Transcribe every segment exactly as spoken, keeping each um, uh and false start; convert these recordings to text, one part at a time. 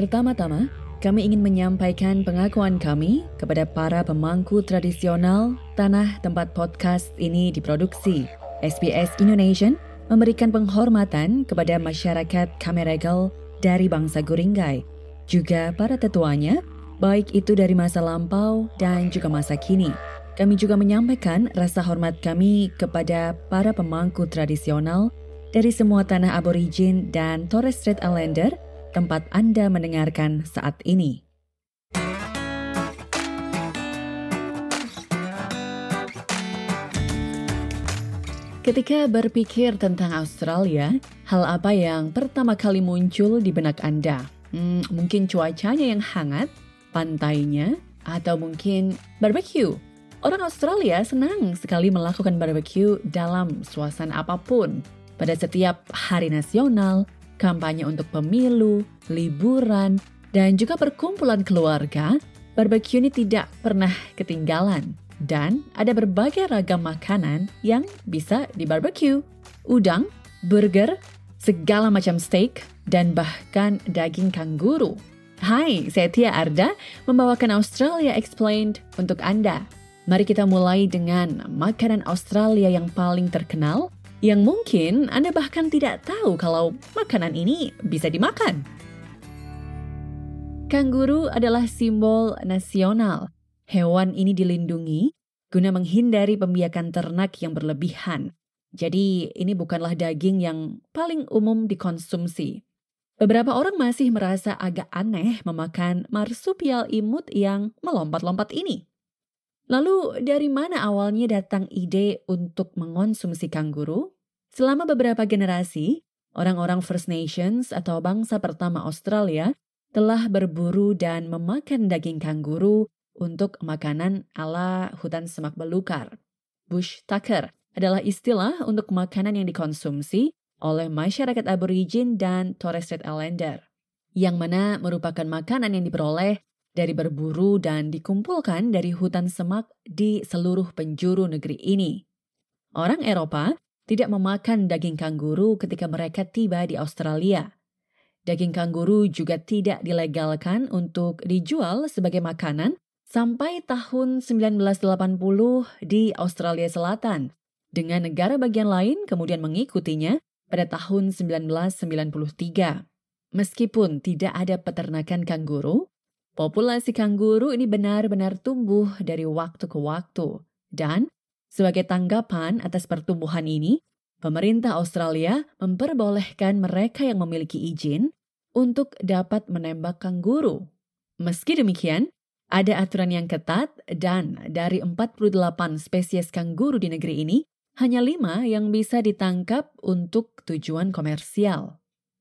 Pertama-tama, kami ingin menyampaikan pengakuan kami kepada para pemangku tradisional tanah tempat podcast ini diproduksi. S B S Indonesia memberikan penghormatan kepada masyarakat Kameregal dari bangsa Guringai, juga para tetuanya, baik itu dari masa lampau dan juga masa kini. Kami juga menyampaikan rasa hormat kami kepada para pemangku tradisional dari semua tanah aborigin dan Torres Strait Islander tempat Anda mendengarkan saat ini. Ketika berpikir tentang Australia, hal apa yang pertama kali muncul di benak Anda? Hmm, mungkin cuacanya yang hangat, pantainya, atau mungkin barbecue. Orang Australia senang sekali melakukan barbecue dalam suasana apapun. Pada setiap hari nasional, kampanye untuk pemilu, liburan, dan juga perkumpulan keluarga, barbecue ini tidak pernah ketinggalan. Dan ada berbagai ragam makanan yang bisa dibarbecue. Udang, burger, segala macam steak, dan bahkan daging kanguru. Hai, saya Tia Arda, membawakan Australia Explained untuk Anda. Mari kita mulai dengan makanan Australia yang paling terkenal, yang mungkin Anda bahkan tidak tahu kalau makanan ini bisa dimakan. Kanguru adalah simbol nasional. Hewan ini dilindungi guna menghindari pembiakan ternak yang berlebihan. Jadi, ini bukanlah daging yang paling umum dikonsumsi. Beberapa orang masih merasa agak aneh memakan marsupial imut yang melompat-lompat ini. Lalu, dari mana awalnya datang ide untuk mengonsumsi kanguru? Selama beberapa generasi, orang-orang First Nations atau bangsa pertama Australia telah berburu dan memakan daging kanguru untuk makanan ala hutan semak belukar. Bush tucker adalah istilah untuk makanan yang dikonsumsi oleh masyarakat aborigin dan Torres Strait Islander, yang mana merupakan makanan yang diperoleh dari berburu dan dikumpulkan dari hutan semak di seluruh penjuru negeri ini. Orang Eropa tidak memakan daging kanguru ketika mereka tiba di Australia. Daging kanguru juga tidak dilegalkan untuk dijual sebagai makanan sampai tahun sembilan belas delapan puluh di Australia Selatan, dengan negara bagian lain kemudian mengikutinya pada tahun sembilan belas sembilan puluh tiga. Meskipun tidak ada peternakan kanguru, populasi kanguru ini benar-benar tumbuh dari waktu ke waktu. Dan sebagai tanggapan atas pertumbuhan ini, pemerintah Australia memperbolehkan mereka yang memiliki izin untuk dapat menembak kanguru. Meski demikian, ada aturan yang ketat dan dari empat puluh delapan spesies kanguru di negeri ini, hanya lima yang bisa ditangkap untuk tujuan komersial.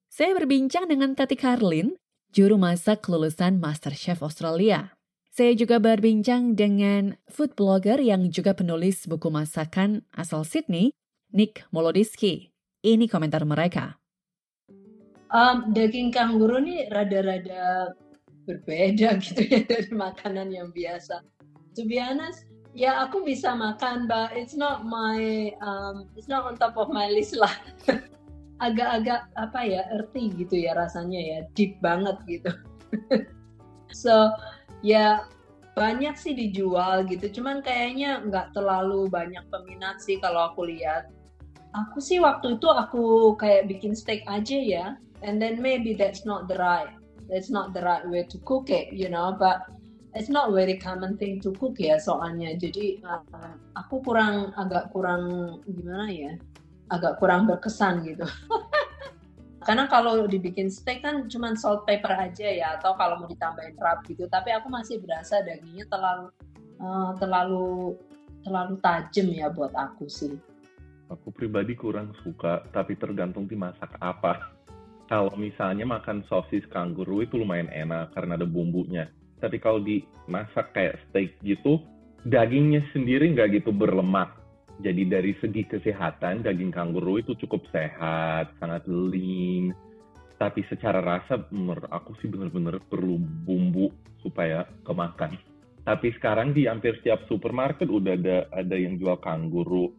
Saya berbincang dengan Tati Karlin, juru masak lulusan MasterChef Australia. Saya juga berbincang dengan food blogger yang juga penulis buku masakan asal Sydney, Nick Molodiski. Ini komentar mereka. Um, daging kanguru ini rada-rada berbeda gitu ya dari makanan yang biasa. To be honest, ya aku bisa makan, but it's not my, um, it's not on top of my list lah. Agak-agak apa ya, earthy gitu ya rasanya ya, deep banget gitu. So ya banyak sih dijual gitu, cuman kayaknya nggak terlalu banyak peminat sih kalau aku lihat. Aku sih waktu itu aku kayak bikin steak aja ya, and then maybe that's not the right, that's not the right way to cook it, you know, but it's not very common thing to cook ya soalnya. Jadi uh, aku kurang, agak kurang gimana ya, agak kurang berkesan gitu. Karena kalau dibikin steak kan cuma salt pepper aja ya, atau kalau mau ditambahin rub gitu. Tapi aku masih berasa dagingnya terlalu uh, terlalu terlalu tajam ya buat aku sih. Aku pribadi kurang suka, tapi tergantung dimasak apa. Kalau misalnya makan sosis kanguru itu lumayan enak karena ada bumbunya. Tapi kalau dimasak kayak steak gitu, dagingnya sendiri nggak gitu berlemak. Jadi dari segi kesehatan, daging kanguru itu cukup sehat, sangat lean. Tapi secara rasa, menurut aku sih benar-benar perlu bumbu supaya kemakan. Tapi sekarang di hampir setiap supermarket udah ada, ada yang jual kanguru.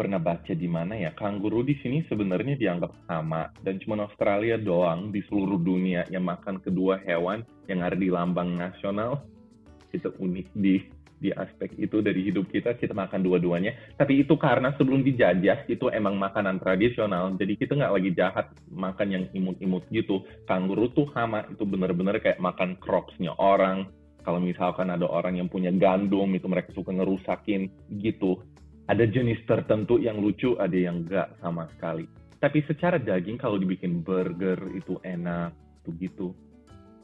pernah baca di mana ya, kangaroo di sini sebenarnya dianggap sama, dan cuma Australia doang di seluruh dunia yang makan kedua hewan yang ada di lambang nasional. Itu unik di di aspek itu dari hidup kita, kita makan dua-duanya. Tapi itu karena sebelum dijajah itu emang makanan tradisional, jadi kita nggak lagi jahat makan yang imut-imut gitu. Kangaroo tuh hama, itu bener-bener kayak makan crops-nya orang. Kalau misalkan ada orang yang punya gandum, itu mereka suka ngerusakin gitu. Ada jenis tertentu yang lucu, ada yang enggak sama sekali. Tapi secara daging kalau dibikin burger itu enak, begitu.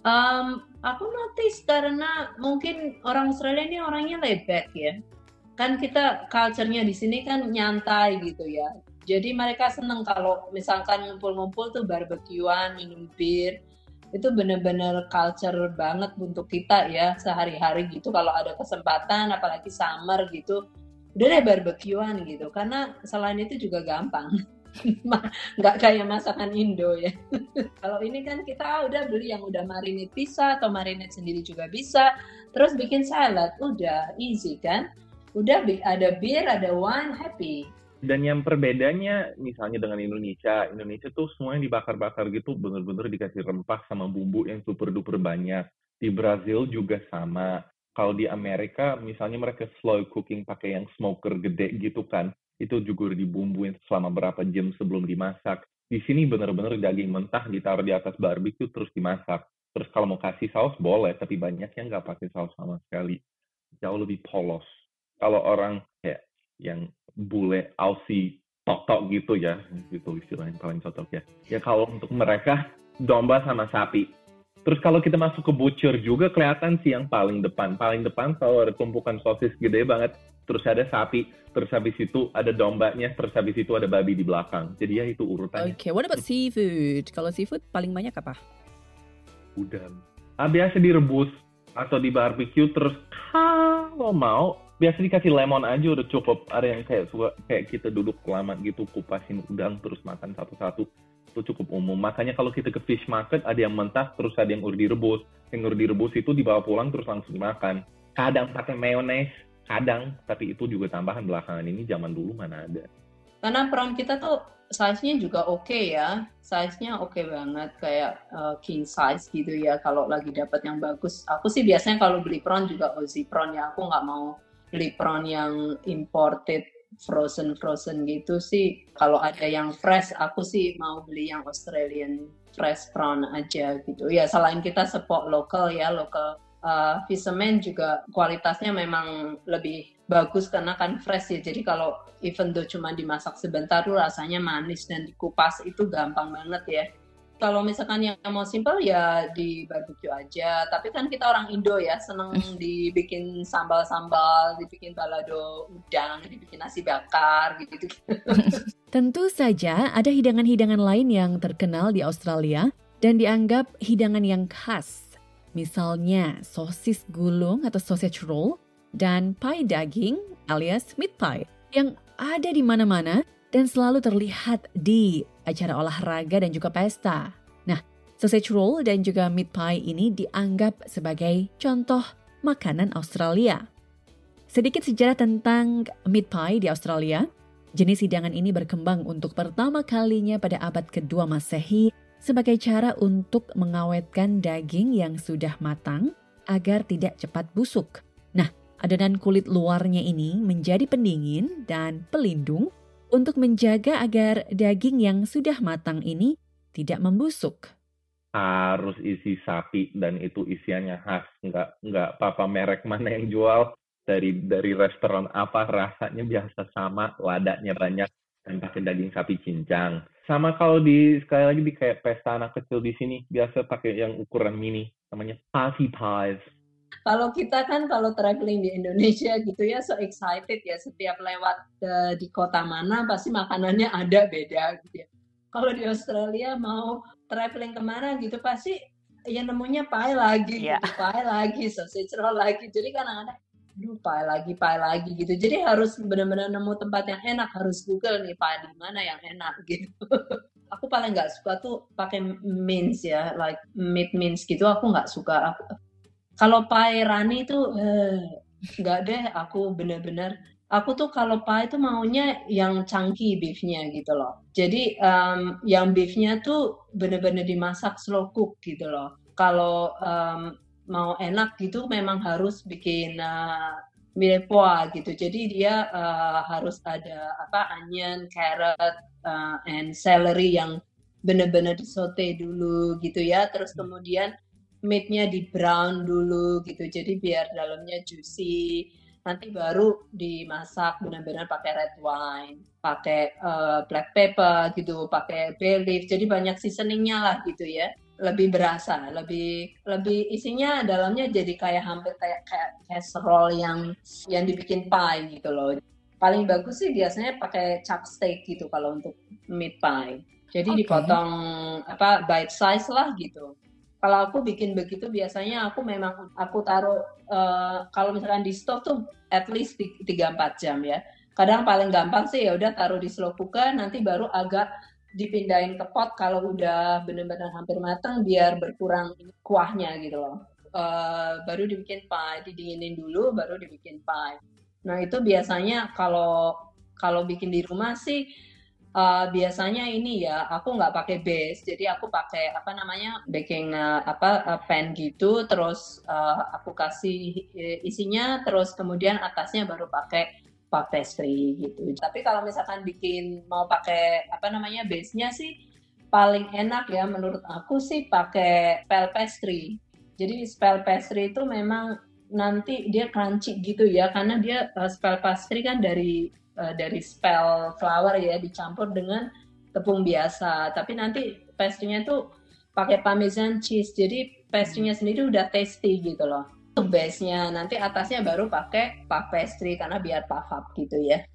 Um, aku notice karena mungkin orang Australia ini orangnya laid back ya. Kan kita culture-nya di sini kan nyantai gitu ya. Jadi mereka seneng kalau misalkan ngumpul-ngumpul tuh barbekyuan, minum bir. Itu benar-benar culture banget untuk kita ya sehari-hari gitu. Kalau ada kesempatan, apalagi summer gitu. Udah deh barbekyuan gitu, karena selain itu juga gampang, nggak kayak masakan Indo ya. Kalau ini kan kita udah beli yang udah marinate bisa, atau marinate sendiri juga bisa, terus bikin salad, udah easy kan, udah ada bir, ada wine, happy. Dan yang perbedaannya misalnya dengan Indonesia, Indonesia tuh semuanya dibakar-bakar gitu, bener-bener dikasih rempah sama bumbu yang super-duper banyak. Di Brazil juga sama. Kalau di Amerika, misalnya mereka slow cooking pakai yang smoker gede gitu kan, itu juga dibumbuin selama berapa jam sebelum dimasak. Di sini benar-benar daging mentah ditaruh di atas barbecue terus dimasak. Terus kalau mau kasih saus boleh, tapi banyak yang nggak pakai saus sama sekali. Jauh lebih polos. Kalau orang kayak yang bule, Aussie, tok-tok gitu ya, gitu istilah yang paling cocok ya. Ya kalau untuk mereka, domba sama sapi. Terus kalau kita masuk ke butcher juga kelihatan sih yang paling depan. Paling depan selalu ada tumpukan sosis gede banget. Terus ada sapi. Terus habis itu ada dombanya. Terus habis itu ada babi di belakang. Jadi ya itu urutannya. Oke, okay, what about seafood? Kalau seafood paling banyak apa? Udang. Ah, biasa direbus atau di barbecue. Terus kalau mau, biasa dikasih lemon aja udah cukup. Ada yang kayak suka kayak kita duduk lama gitu kupasin udang terus makan satu-satu. Itu cukup umum. Makanya kalau kita ke fish market ada yang mentah, terus ada yang udah direbus. Yang udah direbus itu dibawa pulang terus langsung dimakan. Kadang pakai mayones, kadang, tapi itu juga tambahan belakangan ini, zaman dulu mana ada. Karena prawn kita tuh size-nya juga oke okay ya. Size-nya oke okay banget, kayak uh, king size gitu ya. Kalau lagi dapat yang bagus, aku sih biasanya kalau beli prawn juga Aussie prawn ya. Aku nggak mau beli prawn yang imported, frozen-frozen gitu sih. Kalau ada yang fresh, aku sih mau beli yang Australian fresh prawn aja gitu. Ya selain kita support lokal ya, lokal uh, fisherman juga kualitasnya memang lebih bagus karena kan fresh ya. Jadi kalau even though cuma dimasak sebentar tuh rasanya manis dan dikupas itu gampang banget ya. Kalau misalkan yang mau simple ya di barbecue aja. Tapi kan kita orang Indo ya, seneng dibikin sambal-sambal, dibikin balado udang, dibikin nasi bakar gitu-gitu. Tentu saja ada hidangan-hidangan lain yang terkenal di Australia dan dianggap hidangan yang khas. Misalnya sosis gulung atau sausage roll dan pie daging alias meat pie yang ada di mana-mana dan selalu terlihat di acara olahraga dan juga pesta. Nah, sausage roll dan juga meat pie ini dianggap sebagai contoh makanan Australia. Sedikit sejarah tentang meat pie di Australia. Jenis hidangan ini berkembang untuk pertama kalinya pada abad kedua Masehi sebagai cara untuk mengawetkan daging yang sudah matang agar tidak cepat busuk. Nah, adonan kulit luarnya ini menjadi pendingin dan pelindung untuk menjaga agar daging yang sudah matang ini tidak membusuk. Harus isi sapi dan itu isiannya khas. Nggak, nggak apa-apa merek mana yang jual. Dari dari restoran apa rasanya biasa sama, ladanya banyak dan pakai daging sapi cincang. Sama kalau di sekali lagi di kayak pesta anak kecil di sini biasa pakai yang ukuran mini namanya party pies. Kalau kita kan kalau traveling di Indonesia gitu ya so excited ya, setiap lewat uh, di kota mana pasti makanannya ada beda gitu ya. Kalau di Australia mau traveling kemana gitu pasti ya nemunya pie lagi, yeah. gitu, pie lagi, sausage roll lagi. Jadi kadang-kadang aduh pie lagi, pie lagi gitu. Jadi harus benar-benar nemu tempat yang enak, harus Google nih pie di mana yang enak gitu. Aku paling nggak suka tuh pakai mince ya, like meat mince gitu aku nggak suka. Aku, Kalau pie rani itu nggak eh, deh, aku benar-benar Aku tuh kalau pie tuh maunya yang chunky beefnya gitu loh. Jadi um, yang beefnya tuh bener-bener dimasak slow cook gitu loh. Kalau um, mau enak gitu memang harus bikin uh, mirepoix gitu. Jadi dia uh, harus ada apa onion, carrot, uh, and celery yang bener-bener disaute dulu gitu ya. Terus kemudian meatnya di brown dulu gitu. Jadi biar dalamnya juicy. Nanti baru dimasak benar-benar pakai red wine, pakai uh, black pepper gitu, pakai bay leaf. Jadi banyak seasoningnya lah gitu ya. Lebih berasa, lebih lebih isinya dalamnya jadi kayak hampir kayak casserole yang yang dibikin pie gitu loh. Paling bagus sih biasanya pakai chuck steak gitu kalau untuk meat pie. Jadi okay. Dipotong apa bite size lah gitu. Kalau aku bikin begitu biasanya aku memang aku taruh uh, kalau misalkan di stove tuh at least tiga sampai empat jam ya. Kadang paling gampang sih ya udah taruh di slow cooker, nanti baru agak dipindahin ke pot kalau udah benar-benar hampir matang biar berkurang kuahnya gitu loh. Uh, baru dibikin pie, didinginin dulu baru dibikin pie. Nah, itu biasanya kalau kalau bikin di rumah sih Uh, biasanya ini ya, aku nggak pakai base, jadi aku pakai apa namanya baking uh, apa uh, pan gitu, terus uh, aku kasih isinya, terus kemudian atasnya baru pakai puff pastry gitu. Tapi kalau misalkan bikin mau pakai apa namanya base-nya sih paling enak ya menurut aku sih pakai spell pastry. Jadi spell pastry itu memang nanti dia crunchy gitu ya, karena dia uh, spell pastry kan dari dari spelt flour ya dicampur dengan tepung biasa, tapi nanti pastry-nya tuh pakai parmesan cheese, jadi pastry-nya sendiri udah tasty gitu loh. Itu base-nya, nanti atasnya baru pakai puff pastry karena biar puff up gitu ya.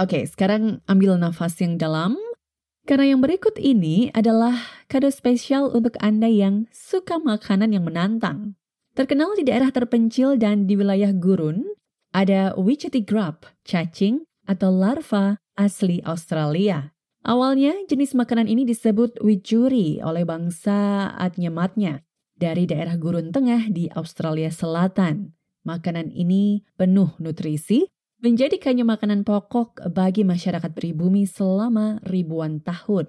Oke, okay, sekarang ambil nafas yang dalam, karena yang berikut ini adalah kado spesial untuk Anda yang suka makanan yang menantang. Terkenal di daerah terpencil dan di wilayah gurun, ada witchetty grub, cacing, atau larva asli Australia. Awalnya, jenis makanan ini disebut wijuri oleh bangsa Adnyamatnya dari daerah gurun tengah di Australia Selatan. Makanan ini penuh nutrisi, menjadikannya makanan pokok bagi masyarakat pribumi selama ribuan tahun.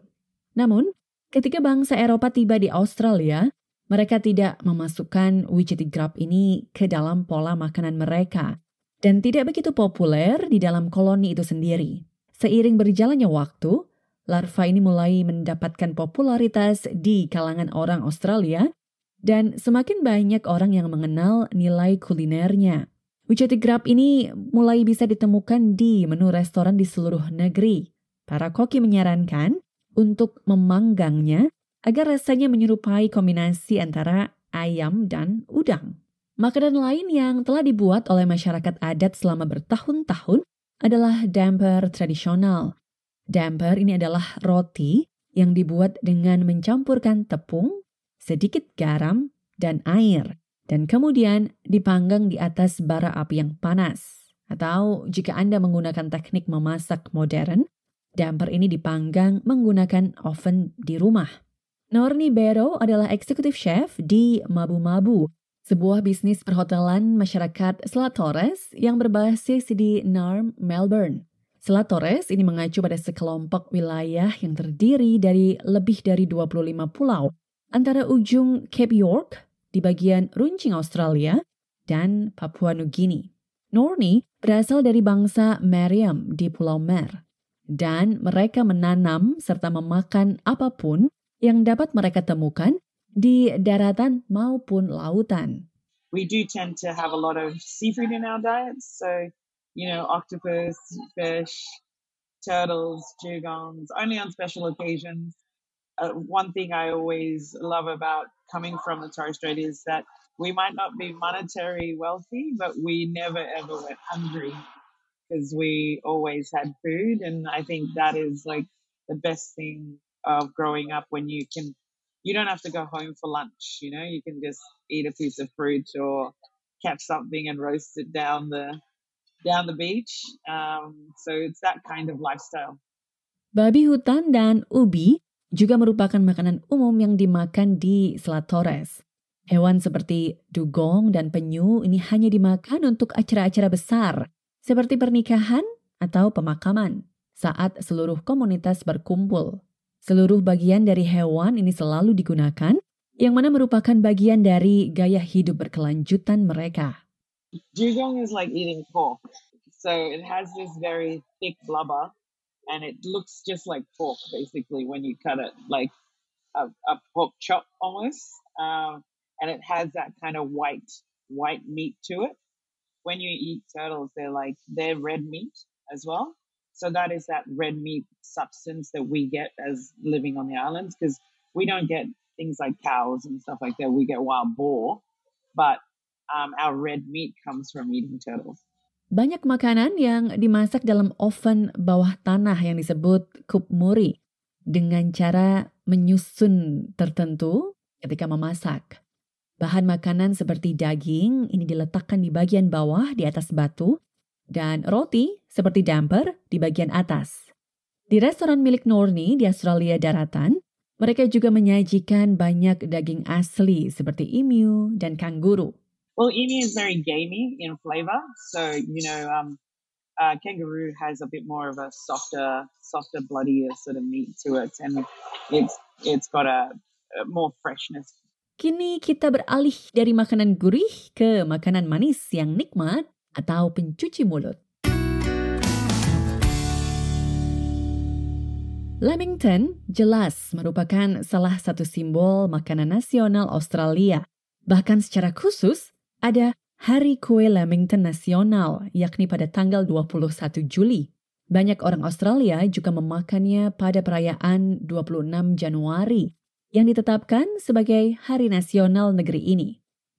Namun, ketika bangsa Eropa tiba di Australia, mereka tidak memasukkan witchetty grub ini ke dalam pola makanan mereka, dan tidak begitu populer di dalam koloni itu sendiri. Seiring berjalannya waktu, larva ini mulai mendapatkan popularitas di kalangan orang Australia, dan semakin banyak orang yang mengenal nilai kulinernya. Witchetty grub ini mulai bisa ditemukan di menu restoran di seluruh negeri. Para koki menyarankan untuk memanggangnya agar rasanya menyerupai kombinasi antara ayam dan udang. Makanan lain yang telah dibuat oleh masyarakat adat selama bertahun-tahun adalah damper tradisional. Damper ini adalah roti yang dibuat dengan mencampurkan tepung, sedikit garam, dan air, dan kemudian dipanggang di atas bara api yang panas. Atau jika Anda menggunakan teknik memasak modern, damper ini dipanggang menggunakan oven di rumah. Norni Bero adalah eksekutif chef di Mabu-Mabu, sebuah bisnis perhotelan masyarakat Selatores yang berbasis di Narre, Melbourne. Selatores ini mengacu pada sekelompok wilayah yang terdiri dari lebih dari dua puluh lima pulau, antara ujung Cape York di bagian runcing Australia dan Papua Nugini. Norni berasal dari bangsa Meriam di Pulau Mer, dan mereka menanam serta memakan apapun yang dapat mereka temukan di daratan maupun lautan. We do tend to have a lot of seafood in our diets, so you know, octopus, fish, turtles, dugongs, only on special occasions. Uh, one thing I always love about coming from the Torres Strait is that we might not be monetary wealthy, but we never ever went hungry because we always had food, and I think that is like the best thing of growing up when you can. You don't have to go home for lunch, you know, you can just eat a piece of fruit or catch something and roast it down the down the beach. Um, so it's that kind of lifestyle. Babi hutan dan ubi juga merupakan makanan umum yang dimakan di Selatores. Hewan seperti dugong dan penyu ini hanya dimakan untuk acara-acara besar seperti pernikahan atau pemakaman, saat seluruh komunitas berkumpul. Seluruh bagian dari hewan ini selalu digunakan, yang mana merupakan bagian dari gaya hidup berkelanjutan mereka. Dugong is like eating pork. So it has this very thick blubber and it looks just like pork basically when you cut it, like a, a pork chop almost. Um, and it has that kind of white, white meat to it. When you eat turtles, they're like, they're red meat as well. So that is that red meat substance that we get as living on the islands, because we don't get things like cows and stuff like that. We get wild boar, but um, our red meat comes from eating turtles. Banyak makanan yang dimasak dalam oven bawah tanah yang disebut kup muri dengan cara menyusun tertentu ketika memasak. Bahan makanan seperti daging ini diletakkan di bagian bawah di atas batu, dan roti seperti damper di bagian atas. Di restoran milik Norni di Australia Daratan, mereka juga menyajikan banyak daging asli seperti emu dan kangguru. Well, emu is very gamey in flavor, so you know, um, uh, kangaroo has a bit more of a softer, softer, bloodier sort of meat to it, and it's it's got a, a more freshness. Kini kita beralih dari makanan gurih ke makanan manis yang nikmat, atau pencuci mulut. Lamington jelas merupakan salah satu simbol makanan nasional Australia. Bahkan secara khusus, ada Hari Kue Lamington Nasional, yakni pada tanggal dua puluh satu Juli. Banyak orang Australia juga memakannya pada perayaan dua puluh enam Januari, yang ditetapkan sebagai Hari Nasional negeri ini.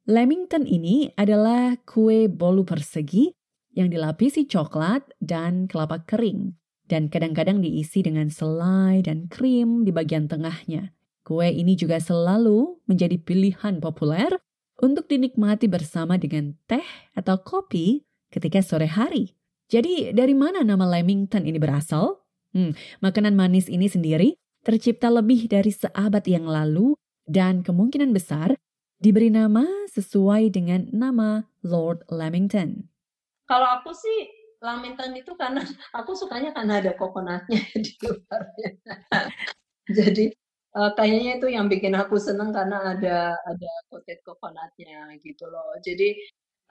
Lamington ini adalah kue bolu persegi yang dilapisi coklat dan kelapa kering, dan kadang-kadang diisi dengan selai dan krim di bagian tengahnya. Kue ini juga selalu menjadi pilihan populer untuk dinikmati bersama dengan teh atau kopi ketika sore hari. Jadi, dari mana nama Lamington ini berasal? Hmm, makanan manis ini sendiri tercipta lebih dari seabad yang lalu dan kemungkinan besar diberi nama sesuai dengan nama Lord Lamington. Kalau aku sih Lamington itu karena aku sukanya karena ada coconutnya di luarnya. Jadi uh, kayaknya itu yang bikin aku seneng karena ada ada coated coconutnya gitu loh. Jadi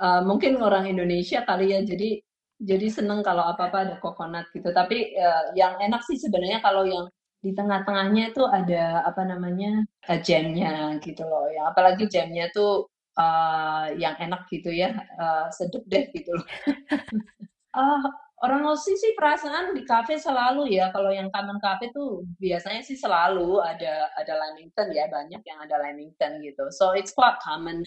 uh, mungkin orang Indonesia kali ya jadi jadi seneng kalau apa-apa ada coconut gitu. Tapi uh, yang enak sih sebenarnya kalau yang di tengah-tengahnya itu ada apa namanya uh, jamnya gitu loh, ya apalagi jamnya tuh uh, yang enak gitu ya, uh, sedap deh gitu loh. uh, orang Aussie sih perasaan di kafe selalu ya, kalau yang common kafe tuh biasanya sih selalu ada ada Lamington ya, banyak yang ada Lamington gitu, so it's quite common.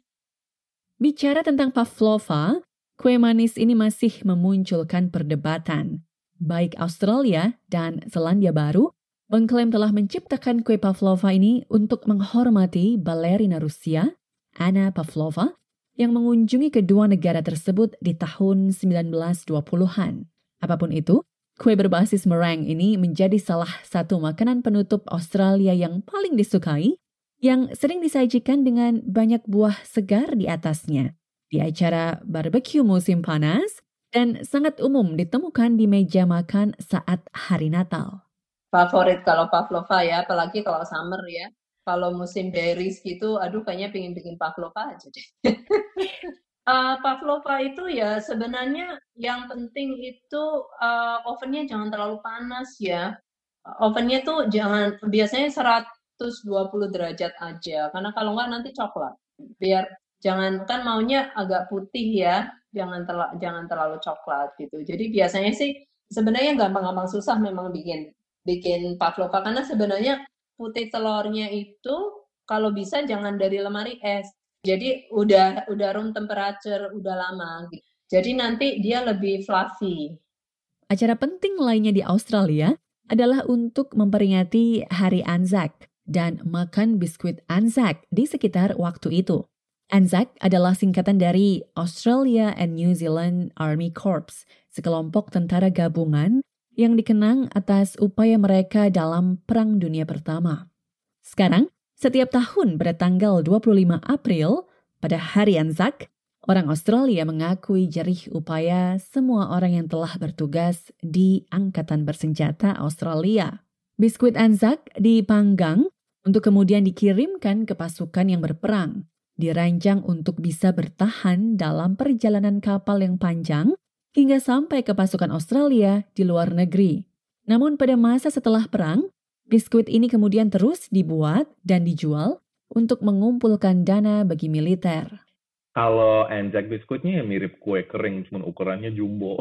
Bicara tentang Pavlova, kue manis ini masih memunculkan perdebatan. Baik Australia dan Selandia Baru mengklaim telah menciptakan kue Pavlova ini untuk menghormati balerina Rusia, Anna Pavlova, yang mengunjungi kedua negara tersebut di tahun sembilan belas dua puluhan. Apapun itu, kue berbasis merang ini menjadi salah satu makanan penutup Australia yang paling disukai, yang sering disajikan dengan banyak buah segar di atasnya, di acara barbecue musim panas, dan sangat umum ditemukan di meja makan saat hari Natal. Favorit kalau Pavlova ya, apalagi kalau summer ya. Kalau musim berries gitu, aduh kayaknya pengen bikin Pavlova aja deh. uh, Pavlova itu ya sebenarnya yang penting itu uh, ovennya jangan terlalu panas ya. Ovennya tuh jangan, biasanya seratus dua puluh derajat aja. Karena kalau enggak nanti coklat. Biar jangan, kan maunya agak putih ya, jangan, terla, jangan terlalu coklat gitu. Jadi biasanya sih sebenarnya gampang-gampang susah memang bikin. bikin Pavlova, karena sebenarnya putih telurnya itu kalau bisa jangan dari lemari es. Jadi udah udah room temperature udah lama. Jadi nanti dia lebih fluffy. Acara penting lainnya di Australia adalah untuk memperingati Hari Anzac dan makan biskuit Anzac di sekitar waktu itu. Anzac adalah singkatan dari Australia and New Zealand Army Corps, sekelompok tentara gabungan yang dikenang atas upaya mereka dalam Perang Dunia Pertama. Sekarang, setiap tahun pada tanggal dua puluh lima April, pada hari Anzac, Orang Australia mengakui jerih upaya semua orang yang telah bertugas di Angkatan Bersenjata Australia. Biskuit Anzac dipanggang untuk kemudian dikirimkan ke pasukan yang berperang. Dirancang untuk bisa bertahan dalam perjalanan kapal yang panjang hingga sampai ke pasukan Australia di luar negeri. Namun pada masa setelah perang, biskuit ini kemudian terus dibuat dan dijual untuk mengumpulkan dana bagi militer. Kalau Anzac biskuitnya ya mirip kue kering, cuman ukurannya jumbo.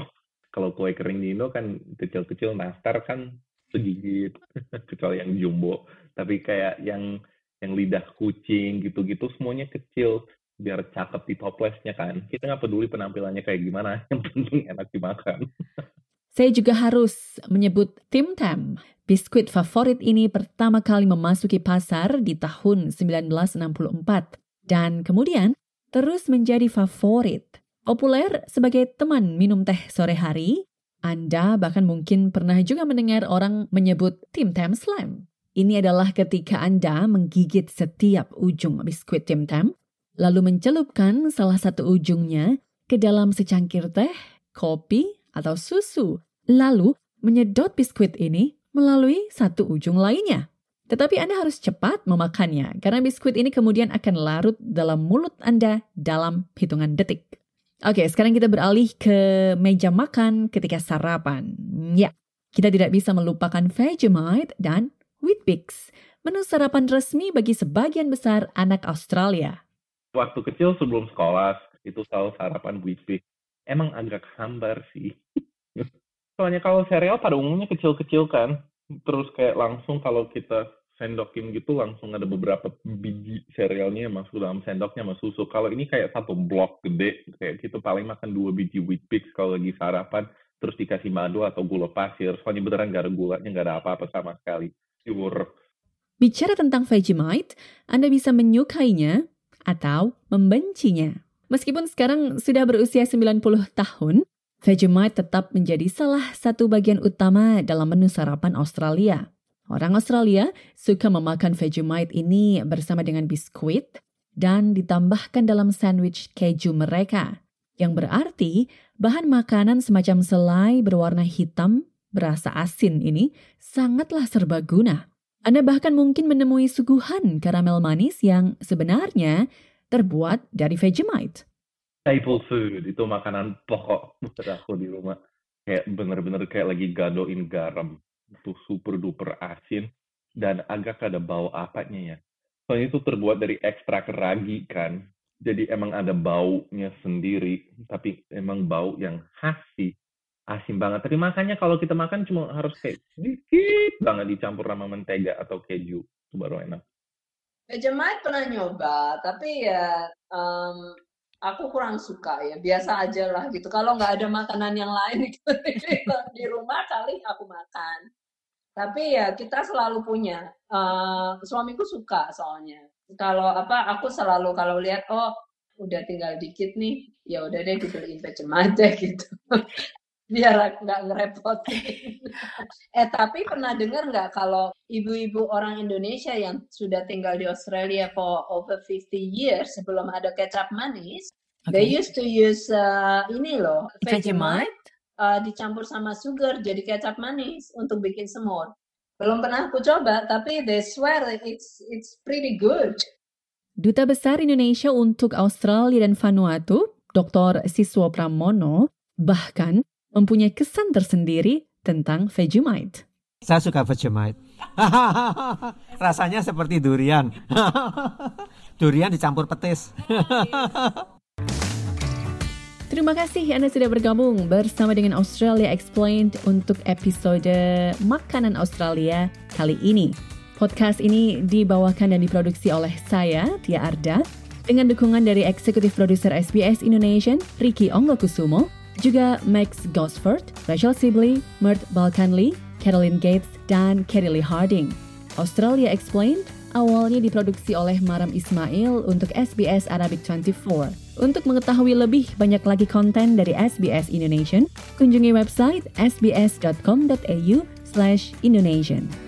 Kalau kue kering di Indo kan kecil-kecil, nastar kan segigit, kecuali yang jumbo. Tapi kayak yang yang lidah kucing gitu-gitu semuanya kecil, biar cakep di toplesnya kan. Kita nggak peduli penampilannya kayak gimana, yang penting enak dimakan. Saya juga harus menyebut Tim Tam. Biskuit favorit ini pertama kali memasuki pasar di tahun sembilan belas enam puluh empat dan kemudian terus menjadi favorit. Populer sebagai teman minum teh sore hari, Anda bahkan mungkin pernah juga mendengar orang menyebut Tim Tam Slam. Ini adalah ketika Anda menggigit setiap ujung biskuit Tim Tam, lalu mencelupkan salah satu ujungnya ke dalam secangkir teh, kopi, atau susu, lalu menyedot biskuit ini melalui satu ujung lainnya. Tetapi Anda harus cepat memakannya, karena biskuit ini kemudian akan larut dalam mulut Anda dalam hitungan detik. Oke, sekarang kita beralih ke meja makan ketika sarapan. Ya, kita tidak bisa melupakan Vegemite dan Weet-Bix, menu sarapan resmi bagi sebagian besar anak Australia. Waktu kecil sebelum sekolah, itu selalu sarapan Weet-Bix. Emang agak hambar sih. Soalnya kalau sereal pada umumnya kecil-kecil kan. Terus kayak langsung kalau kita sendokin gitu langsung ada beberapa biji serealnya masuk dalam sendoknya sama susu. Kalau ini kayak satu blok gede, kayak gitu paling makan dua biji Weet-Bix kalau lagi sarapan, terus dikasih madu atau gula pasir. Soalnya beneran gak ada gulanya, gak ada apa-apa sama sekali. Sure. Bicara tentang Vegemite, Anda bisa menyukainya atau membencinya. Meskipun sekarang sudah berusia sembilan puluh tahun, Vegemite tetap menjadi salah satu bagian utama dalam menu sarapan Australia. Orang Australia suka memakan Vegemite ini bersama dengan biskuit dan ditambahkan dalam sandwich keju mereka, yang berarti bahan makanan semacam selai berwarna hitam berasa asin ini sangatlah serbaguna. Anda bahkan mungkin menemui suguhan karamel manis yang sebenarnya terbuat dari Vegemite. Staple food, itu makanan pokok menurut aku di rumah. Kayak bener-bener kayak lagi gadoin garam. Itu super duper asin dan agak ada bau apanya ya. Soalnya itu terbuat dari ekstrak ragi kan. Jadi emang ada baunya sendiri. Tapi emang bau yang khas sih. Asin banget. Tapi makanya kalau kita makan cuma harus kayak sedikit banget dicampur sama mentega atau keju. Itu baru enak. Vegemite pernah nyoba, tapi ya... Um... aku kurang suka ya, biasa aja lah gitu. Kalau nggak ada makanan yang lain gitu, di rumah kali aku makan. Tapi ya kita selalu punya. Uh, suamiku suka soalnya. Kalau apa, aku selalu kalau lihat oh udah tinggal dikit nih, ya udah deh dibeliin Vegemite gitu. Biar nggak ngerepotin. eh tapi pernah dengar nggak kalau ibu-ibu orang Indonesia yang sudah tinggal di Australia for over fifty years sebelum ada kecap manis, okay, they used to use uh, ini loh Vegemite uh, dicampur sama sugar jadi kecap manis untuk bikin semur. Belum pernah aku coba tapi they swear it's it's pretty good. Duta Besar Indonesia untuk Australia dan Vanuatu, Doktor Siswo Pramono, bahkan mempunyai kesan tersendiri tentang Vegemite. Saya suka Vegemite. Rasanya seperti durian. Durian dicampur petis. Terima kasih Anda sudah bergabung bersama dengan Australia Explained untuk episode Makanan Australia kali ini. Podcast ini dibawakan dan diproduksi oleh saya, Tia Arda, dengan dukungan dari eksekutif produser S B S Indonesia, Ricky Onggokusumo, juga Max Gosford, Rachel Sibley, Mert Balkanli, Caroline Gates, dan Carrie Lee Harding. Australia Explained awalnya diproduksi oleh Maram Ismail untuk S B S Arabic dua puluh empat. Untuk mengetahui lebih banyak lagi konten dari S B S Indonesia, kunjungi website s b s dot com dot a u slash Indonesian.